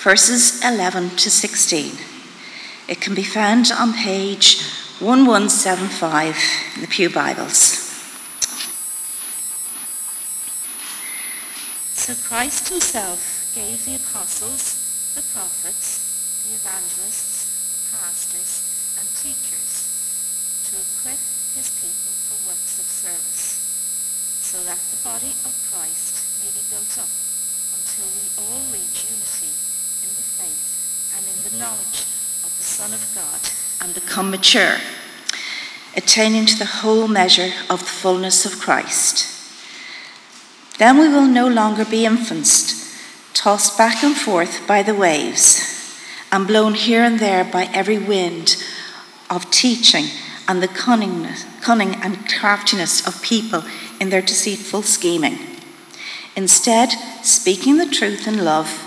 verses 11 to 16. It can be found on page 1175 in the Pew Bibles. So Christ himself gave the apostles, the prophets, the evangelists, the pastors, and teachers to equip his people for works of service, so that the body of Christ may be built up until we all reach unity in the faith and in the knowledge of the Son of God and become mature, attaining to the whole measure of the fullness of Christ. Then we will no longer be infants, tossed back and forth by the waves and blown here and there by every wind of teaching and the cunning and craftiness of people in their deceitful scheming. Instead, speaking the truth in love,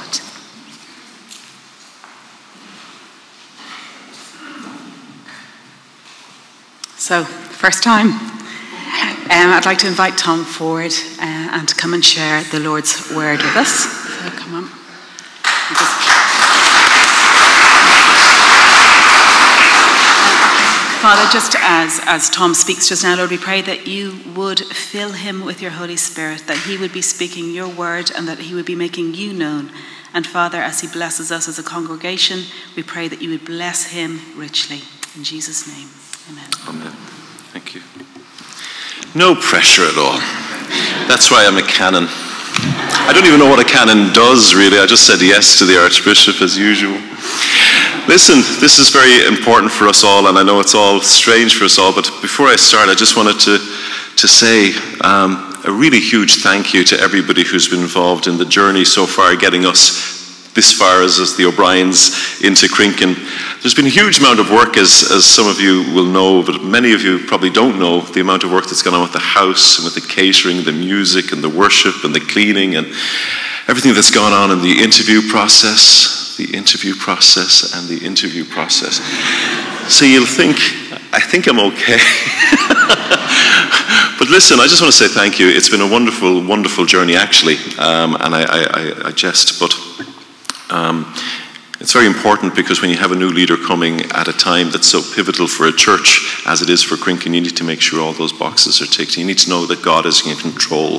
So, first time, I'd like to invite Tom forward and to come and share the Lord's word with us. So, come on. Father, just as Tom speaks just now, Lord, we pray that you would fill him with your Holy Spirit, that he would be speaking your word and that he would be making you known. And Father, as he blesses us as a congregation, we pray that you would bless him richly. In Jesus' name, amen. Amen. Thank you. No pressure at all. That's why I'm a canon. I don't even know what a canon does, really. I just said yes to the Archbishop as usual. Listen, this is very important for us all, and I know it's all strange for us all, but before I start, I just wanted to say a really huge thank you to everybody who's been involved in the journey so far, getting us this far as the O'Briens into Crinken. There's been a huge amount of work, as some of you will know, but many of you probably don't know the amount of work that's gone on with the house, and with the catering, the music, and the worship, and the cleaning, and everything that's gone on in the interview process. The interview process and the interview process. So you'll think, I think I'm okay. But listen, I just want to say thank you. It's been a wonderful, wonderful journey, actually. And I jest, but it's very important, because when you have a new leader coming at a time that's so pivotal for a church as it is for Crinken, you need to make sure all those boxes are ticked. You need to know that God is in control.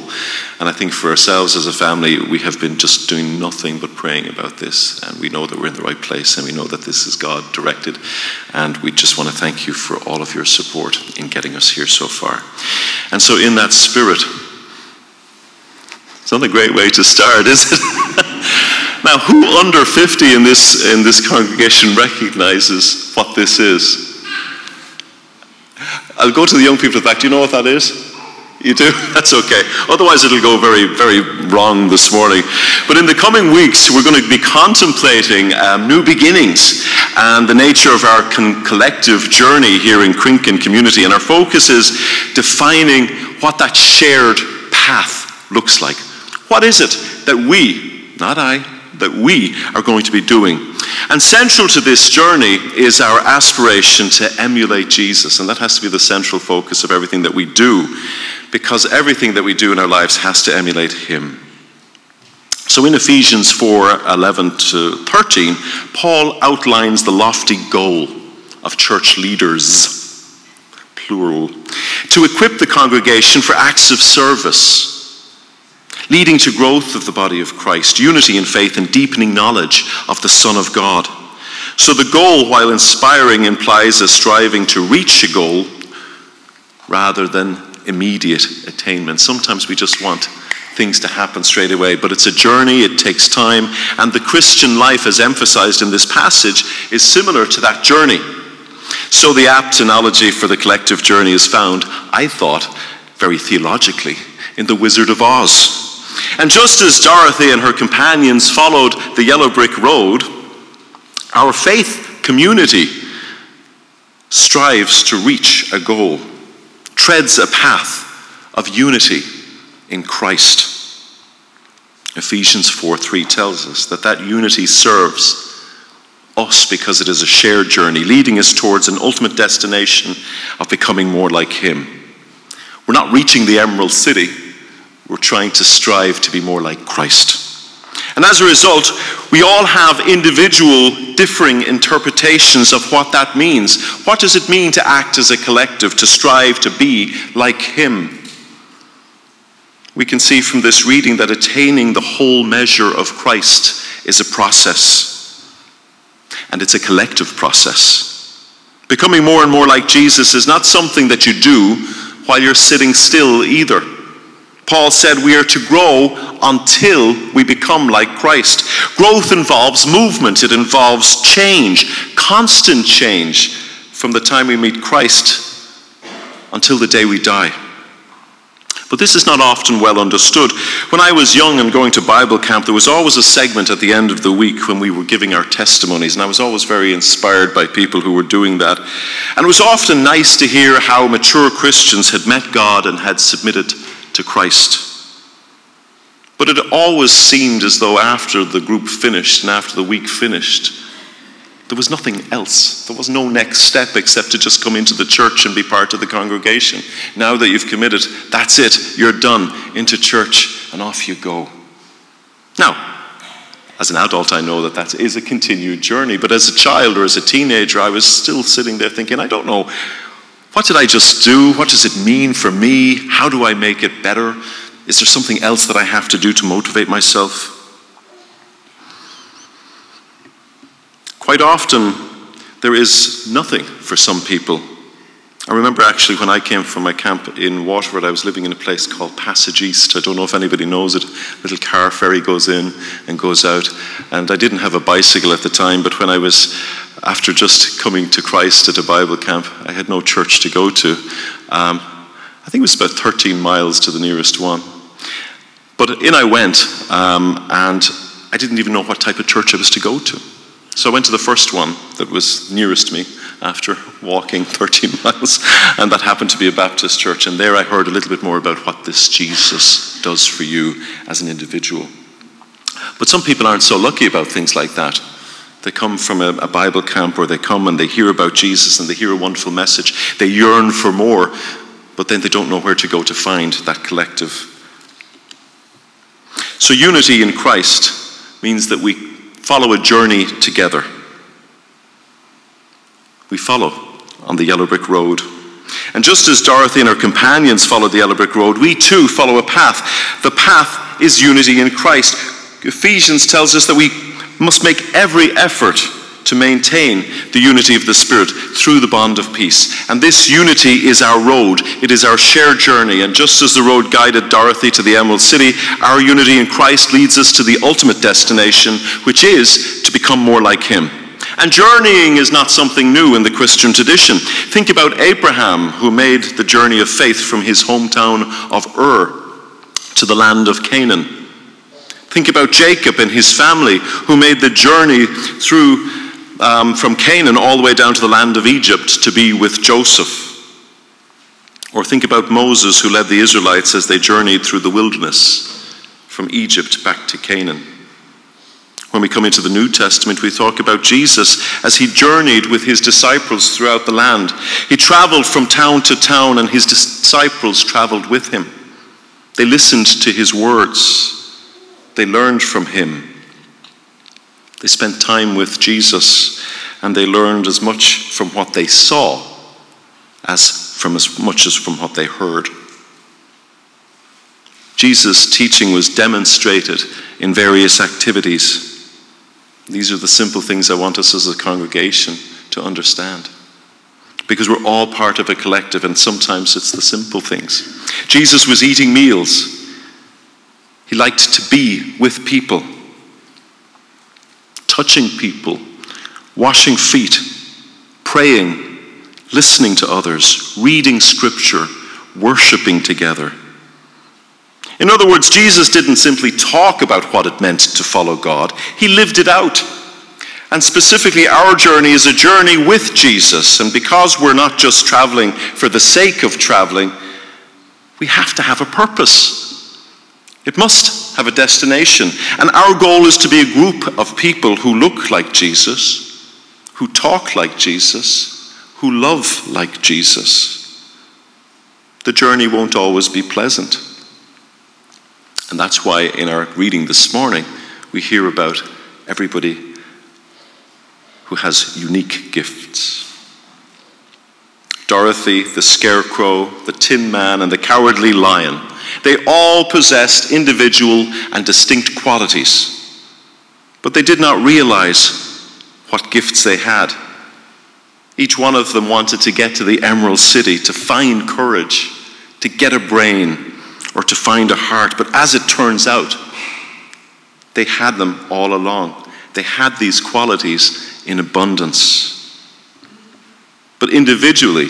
And I think for ourselves as a family, we have been just doing nothing but praying about this. And we know that we're in the right place, and we know that this is God directed. And we just want to thank you for all of your support in getting us here so far. And so in that spirit, it's not a great way to start, is it? Now, who under 50 in this congregation recognizes what this is? I'll go to the young people at the back. Do you know what that is? You do? That's okay. Otherwise, it'll go very, very wrong this morning. But in the coming weeks, we're going to be contemplating new beginnings and the nature of our collective journey here in Crinken community. And our focus is defining what that shared path looks like. What is it that we, not I, that we are going to be doing? And central to this journey is our aspiration to emulate Jesus, and that has to be the central focus of everything that we do, because everything that we do in our lives has to emulate him. So in Ephesians 4:11 to 13, Paul outlines the lofty goal of church leaders, plural, to equip the congregation for acts of service, leading to growth of the body of Christ, unity in faith, and deepening knowledge of the Son of God. So the goal, while inspiring, implies a striving to reach a goal rather than immediate attainment. Sometimes we just want things to happen straight away, but it's a journey, it takes time, and the Christian life, as emphasized in this passage, is similar to that journey. So the apt analogy for the collective journey is found, I thought, very theologically, in The Wizard of Oz. And just as Dorothy and her companions followed the Yellow Brick Road, our faith Community strives to reach a goal, treads a path of unity in Christ. Ephesians 4:3 tells us that unity serves us because it is a shared journey, leading us towards an ultimate destination of becoming more like Him. We're not reaching the Emerald City, we're trying to strive to be more like Christ. And as a result, we all have individual differing interpretations of what that means. What does it mean to act as a collective, to strive to be like Him? We can see from this reading that attaining the whole measure of Christ is a process. And it's a collective process. Becoming more and more like Jesus is not something that you do while you're sitting still either. Paul said we are to grow until we become like Christ. Growth involves movement. It involves change, constant change, from the time we meet Christ until the day we die. But this is not often well understood. When I was young and going to Bible camp, there was always a segment at the end of the week when we were giving our testimonies, and I was always very inspired by people who were doing that. And it was often nice to hear how mature Christians had met God and had submitted to Christ. But it always seemed as though after the group finished and after the week finished, there was nothing else. There was no next step except to just come into the church and be part of the congregation. Now that you've committed, that's it, you're done. Into church and off you go. Now, as an adult, I know that is a continued journey, but as a child or as a teenager, I was still sitting there thinking, I don't know, what did I just do? What does it mean for me? How do I make it better? Is there something else that I have to do to motivate myself? Quite often, there is nothing for some people. I remember actually when I came from my camp in Waterford, I was living in a place called Passage East. I don't know if anybody knows it. A little car ferry goes in and goes out. And I didn't have a bicycle at the time, but when I was, after just coming to Christ at a Bible camp, I had no church to go to. I think it was about 13 miles to the nearest one. But in I went, and I didn't even know what type of church I was to go to. So I went to the first one that was nearest me after walking 13 miles, and that happened to be a Baptist church, and there I heard a little bit more about what this Jesus does for you as an individual. But some people aren't so lucky about things like that. They come from a Bible camp, or they come and they hear about Jesus and they hear a wonderful message. They yearn for more, but then they don't know where to go to find that collective. So unity in Christ means that we follow a journey together. We follow on the Yellow Brick Road. And just as Dorothy and her companions followed the Yellow Brick Road, we too follow a path. The path is unity in Christ. Ephesians tells us that we must make every effort to maintain the unity of the Spirit through the bond of peace. And this unity is our road. It is our shared journey. And just as the road guided Dorothy to the Emerald City, our unity in Christ leads us to the ultimate destination, which is to become more like Him. And journeying is not something new in the Christian tradition. Think about Abraham, who made the journey of faith from his hometown of Ur to the land of Canaan. Think about Jacob and his family, who made the journey through from Canaan all the way down to the land of Egypt to be with Joseph. Or think about Moses, who led the Israelites as they journeyed through the wilderness from Egypt back to Canaan. When we come into the New Testament, we talk about Jesus as He journeyed with His disciples throughout the land. He traveled from town to town, and His disciples traveled with Him. They listened to His words. They learned from Him. They spent time with Jesus, and they learned as much from what they saw as much as from what they heard. Jesus' teaching was demonstrated in various activities. These are the simple things I want us as a congregation to understand, because we're all part of a collective, and sometimes it's the simple things. Jesus was eating meals. He liked to be with people. Touching people, washing feet, praying, listening to others, reading scripture, worshiping together. In other words, Jesus didn't simply talk about what it meant to follow God. He lived it out. And specifically, our journey is a journey with Jesus. And because we're not just traveling for the sake of traveling, we have to have a purpose. It must have a destination. And our goal is to be a group of people who look like Jesus, who talk like Jesus, who love like Jesus. The journey won't always be pleasant. And that's why in our reading this morning, we hear about everybody who has unique gifts. Dorothy, the Scarecrow, the Tin Man, and the Cowardly Lion, they all possessed individual and distinct qualities, but they did not realize what gifts they had. Each one of them wanted to get to the Emerald City, to find courage, to get a brain, or to find a heart. But as it turns out, they had them all along. They had these qualities in abundance. But individually,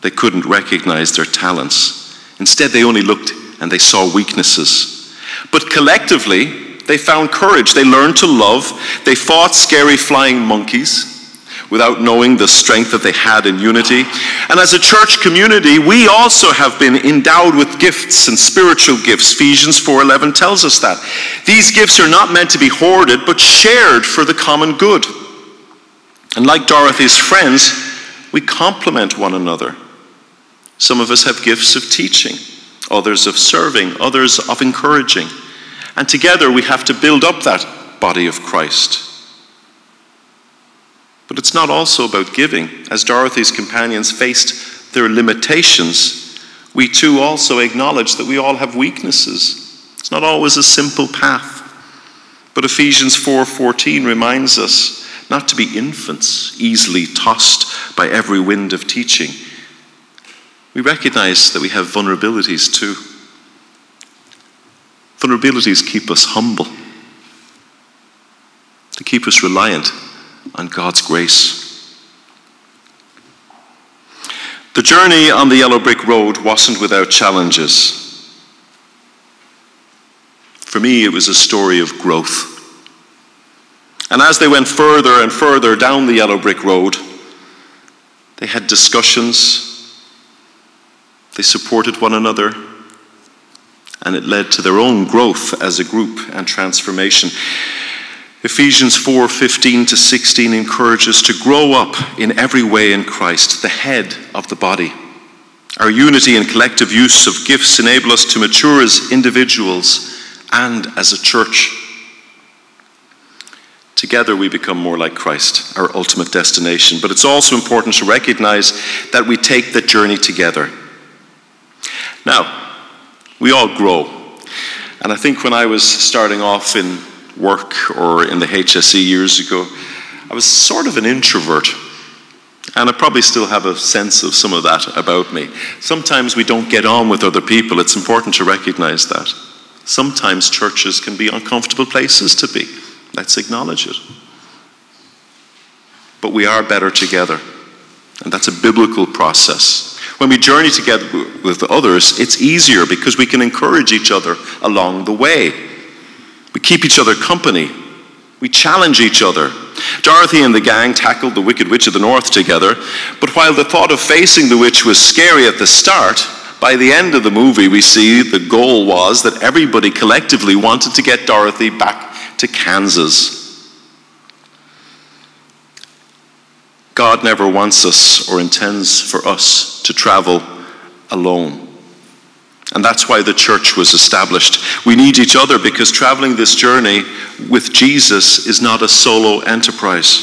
they couldn't recognize their talents. Instead, they only looked and they saw weaknesses. But collectively, they found courage. They learned to love. They fought scary flying monkeys without knowing the strength that they had in unity. And as a church community, we also have been endowed with gifts and spiritual gifts. Ephesians 4:11 tells us that. These gifts are not meant to be hoarded, but shared for the common good. And like Dorothy's friends, we complement one another. Some of us have gifts of teaching, others of serving, others of encouraging. And together we have to build up that body of Christ. But it's not also about giving. As Dorothy's companions faced their limitations, we too also acknowledge that we all have weaknesses. It's not always a simple path. But Ephesians 4:14 reminds us not to be infants, easily tossed by every wind of teaching. We recognize that we have vulnerabilities too. Vulnerabilities keep us humble. They keep us reliant on God's grace. The journey on the Yellow Brick Road wasn't without challenges. For me, it was a story of growth. And as they went further and further down the Yellow Brick Road, they had discussions, they supported one another, and it led to their own growth as a group and transformation. Ephesians 4:15-16 encourages to grow up in every way in Christ, the head of the body. Our unity and collective use of gifts enable us to mature as individuals and as a church. Together we become more like Christ, our ultimate destination. But it's also important to recognize that we take the journey together. Now, we all grow. And I think when I was starting off in work or in the HSE years ago, I was sort of an introvert, and I probably still have a sense of some of that about me. Sometimes we don't get on with other people. It's important to recognize that. Sometimes churches can be uncomfortable places to be. Let's acknowledge it. But we are better together, and that's a biblical process. When we journey together with others, it's easier because we can encourage each other along the way. We keep each other company. We challenge each other. Dorothy and the gang tackled the Wicked Witch of the North together, but while the thought of facing the witch was scary at the start, by the end of the movie we see the goal was that everybody collectively wanted to get Dorothy back to Kansas. God never wants us or intends for us to travel alone. And that's why the church was established. We need each other because traveling this journey with Jesus is not a solo enterprise.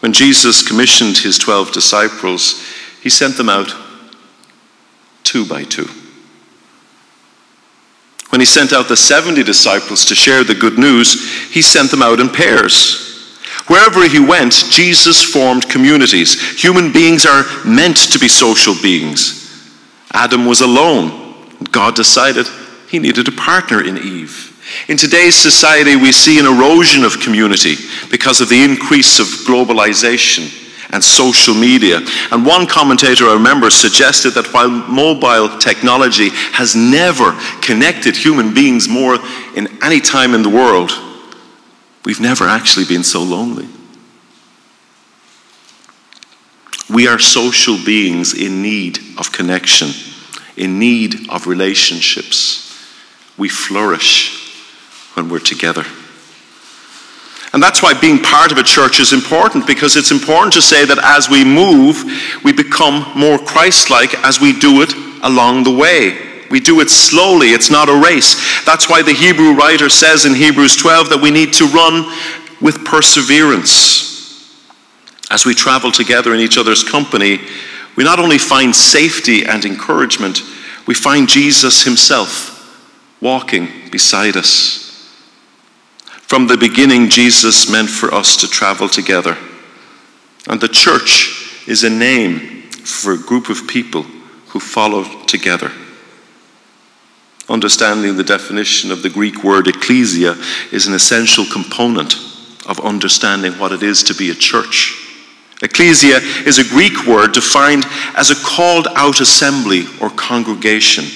When Jesus commissioned his 12 disciples, he sent them out 2 by 2. When he sent out the 70 disciples to share the good news, he sent them out in pairs. Wherever he went, Jesus formed communities. Human beings are meant to be social beings. Adam was alone. God decided he needed a partner in Eve. In today's society, we see an erosion of community because of the increase of globalization and social media. And one commentator I remember suggested that while mobile technology has never connected human beings more in any time in the world, we've never actually been so lonely. We are social beings in need of connection, in need of relationships. We flourish when we're together. And that's why being part of a church is important, because it's important to say that as we move, we become more Christ-like as we do it along the way. We do it slowly. It's not a race. That's why the Hebrew writer says in Hebrews 12 that we need to run with perseverance. As we travel together in each other's company, we not only find safety and encouragement, we find Jesus himself walking beside us. From the beginning, Jesus meant for us to travel together. And the church is a name for a group of people who follow together. Understanding the definition of the Greek word ecclesia is an essential component of understanding what it is to be a church. Ecclesia is a Greek word defined as a called-out assembly or congregation.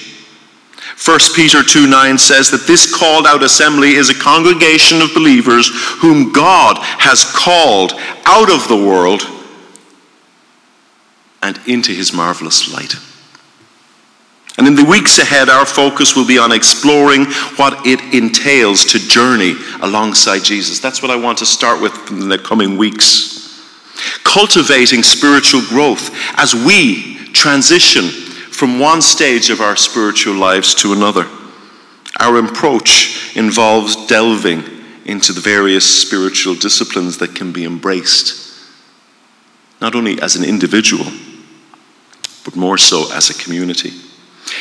1 Peter 2:9 says that this called-out assembly is a congregation of believers whom God has called out of the world and into his marvelous light. And in the weeks ahead, our focus will be on exploring what it entails to journey alongside Jesus. That's what I want to start with in the coming weeks. Cultivating spiritual growth as we transition from one stage of our spiritual lives to another. Our approach involves delving into the various spiritual disciplines that can be embraced, not only as an individual, but more so as a community.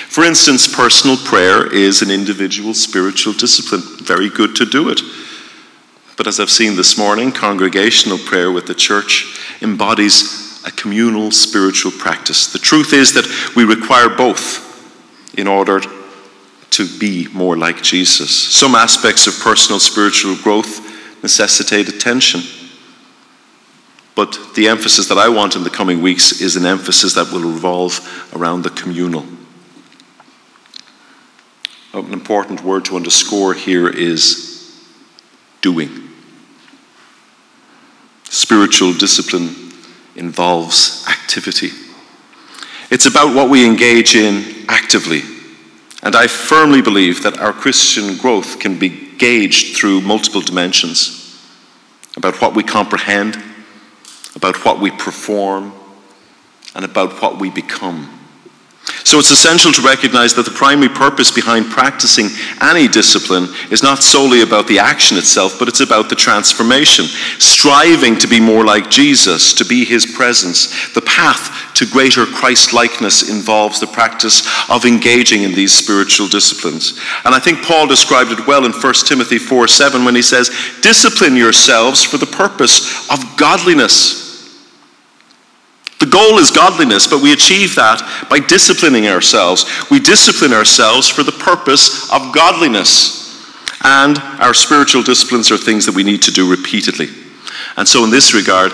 For instance, personal prayer is an individual spiritual discipline. Very good to do it. But as I've seen this morning, congregational prayer with the church embodies a communal spiritual practice. The truth is that we require both in order to be more like Jesus. Some aspects of personal spiritual growth necessitate attention. But the emphasis that I want in the coming weeks is an emphasis that will revolve around the communal. An important word to underscore here is doing. Spiritual discipline involves activity. It's about what we engage in actively. And I firmly believe that our Christian growth can be gauged through multiple dimensions. About what we comprehend, about what we perform, and about what we become. So it's essential to recognize that the primary purpose behind practicing any discipline is not solely about the action itself, but it's about the transformation, striving to be more like Jesus, to be his presence. The path to greater Christ-likeness involves the practice of engaging in these spiritual disciplines. And I think Paul described it well in 1 Timothy 4:7 when he says, "Discipline yourselves for the purpose of godliness." The goal is godliness, but we achieve that by disciplining ourselves. We discipline ourselves for the purpose of godliness. And our spiritual disciplines are things that we need to do repeatedly. And so in this regard,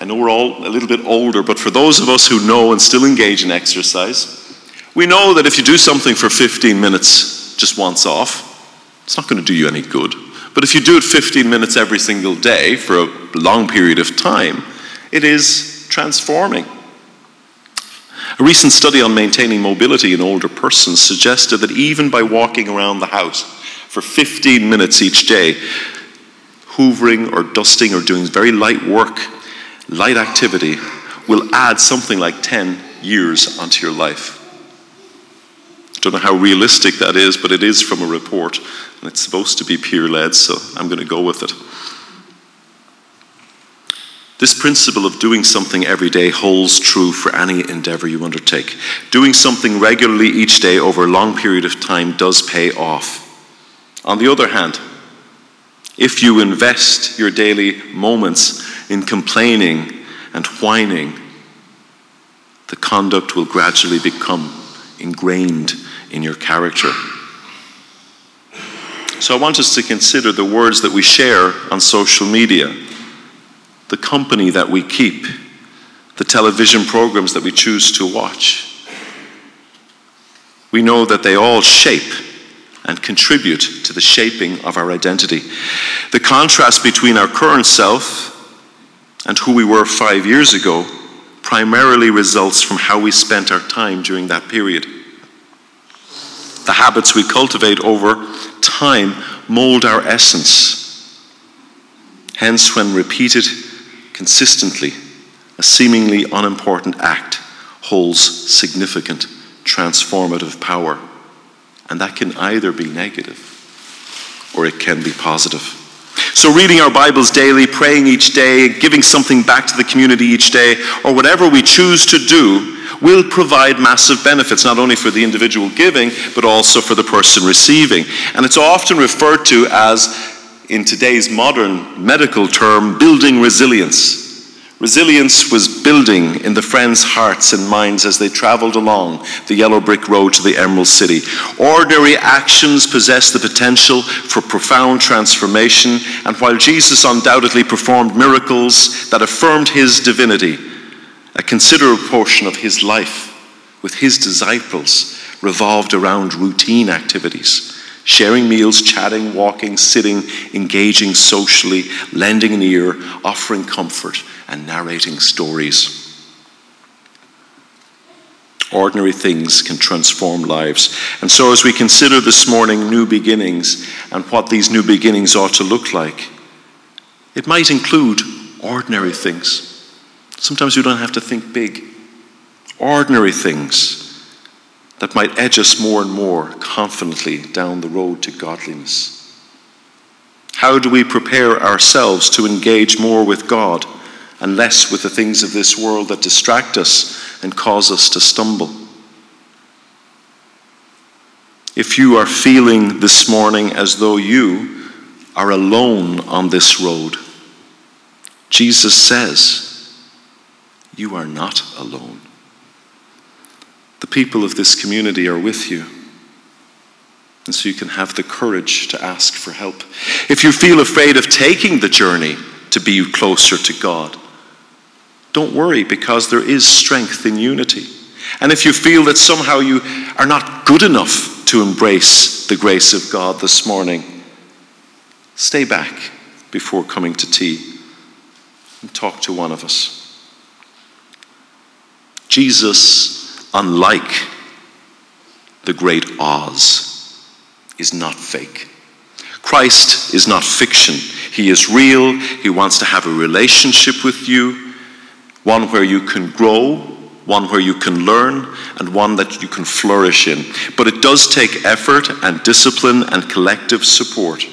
I know we're all a little bit older, but for those of us who know and still engage in exercise, we know that if you do something for 15 minutes just once off, it's not going to do you any good. But if you do it 15 minutes every single day for a long period of time, it is transforming. A recent study on maintaining mobility in older persons suggested that even by walking around the house for 15 minutes each day, hoovering or dusting or doing very light work, light activity, will add something like 10 years onto your life. I don't know how realistic that is, but it is from a report, and it's supposed to be peer-led, so I'm going to go with it. This principle of doing something every day holds true for any endeavor you undertake. Doing something regularly each day over a long period of time does pay off. On the other hand, if you invest your daily moments in complaining and whining, the conduct will gradually become ingrained in your character. So I want us to consider the words that we share on social media, the company that we keep, the television programs that we choose to watch. We know that they all shape and contribute to the shaping of our identity. The contrast between our current self and who we were 5 years ago primarily results from how we spent our time during that period. The habits we cultivate over time mold our essence. Hence, when repeated consistently, a seemingly unimportant act holds significant transformative power. And that can either be negative or it can be positive. So reading our Bibles daily, praying each day, giving something back to the community each day, or whatever we choose to do, will provide massive benefits, not only for the individual giving, but also for the person receiving. And it's often referred to as, in today's modern medical term, building resilience. Resilience was building in the friends' hearts and minds as they traveled along the Yellow Brick Road to the Emerald City. Ordinary actions possess the potential for profound transformation, and while Jesus undoubtedly performed miracles that affirmed his divinity, a considerable portion of his life with his disciples revolved around routine activities. Sharing meals, chatting, walking, sitting, engaging socially, lending an ear, offering comfort, and narrating stories. Ordinary things can transform lives. And so as we consider this morning new beginnings and what these new beginnings ought to look like, it might include ordinary things. Sometimes you don't have to think big. Ordinary things that might edge us more and more confidently down the road to godliness. How do we prepare ourselves to engage more with God and less with the things of this world that distract us and cause us to stumble? If you are feeling this morning as though you are alone on this road, Jesus says, you are not alone. The people of this community are with you, and so you can have the courage to ask for help. If you feel afraid of taking the journey to be closer to God, don't worry, because there is strength in unity. And if you feel that somehow you are not good enough to embrace the grace of God this morning, stay back before coming to tea and talk to one of us. Jesus, unlike the great Oz, is not fake. Christ is not fiction. He is real. He wants to have a relationship with you, one where you can grow, one where you can learn, and one that you can flourish in. But it does take effort and discipline and collective support.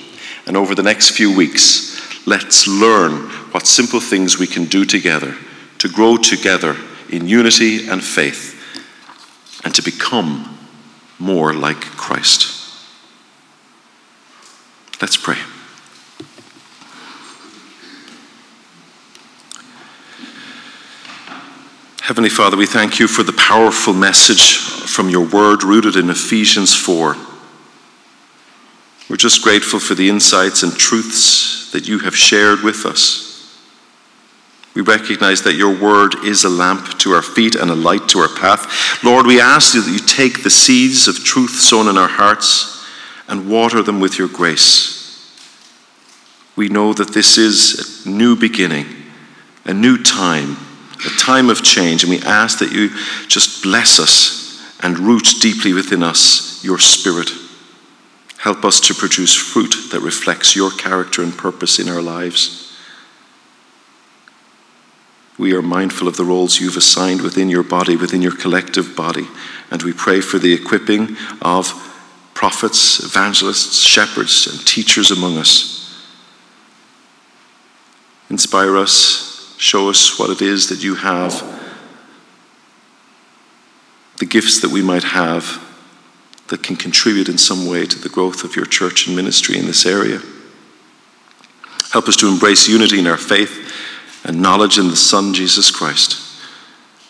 And over the next few weeks, let's learn what simple things we can do together to grow together in unity and faith, and to become more like Christ. Let's pray. Heavenly Father, we thank you for the powerful message from your word rooted in Ephesians 4. We're just grateful for the insights and truths that you have shared with us. We recognize that your word is a lamp to our feet and a light to our path. Lord, we ask you that you take the seeds of truth sown in our hearts and water them with your grace. We know that this is a new beginning, a new time, a time of change, and we ask that you just bless us and root deeply within us your spirit. Help us to produce fruit that reflects your character and purpose in our lives. We are mindful of the roles you've assigned within your body, within your collective body, and we pray for the equipping of prophets, evangelists, shepherds, and teachers among us. Inspire us, show us what it is that you have, the gifts that we might have that can contribute in some way to the growth of your church and ministry in this area. Help us to embrace unity in our faith and knowledge in the Son, Jesus Christ.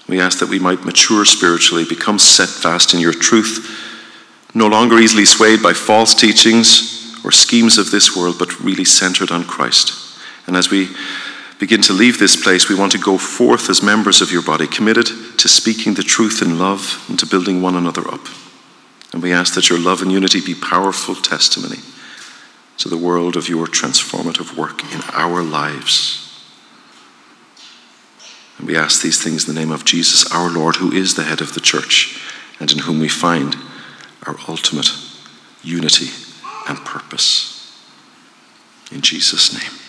We ask that we might mature spiritually, become steadfast in your truth, no longer easily swayed by false teachings or schemes of this world, but really centered on Christ. And as we begin to leave this place, we want to go forth as members of your body, committed to speaking the truth in love and to building one another up. And we ask that your love and unity be powerful testimony to the world of your transformative work in our lives. And we ask these things in the name of Jesus, our Lord, who is the head of the church, and in whom we find our ultimate unity and purpose. In Jesus' name.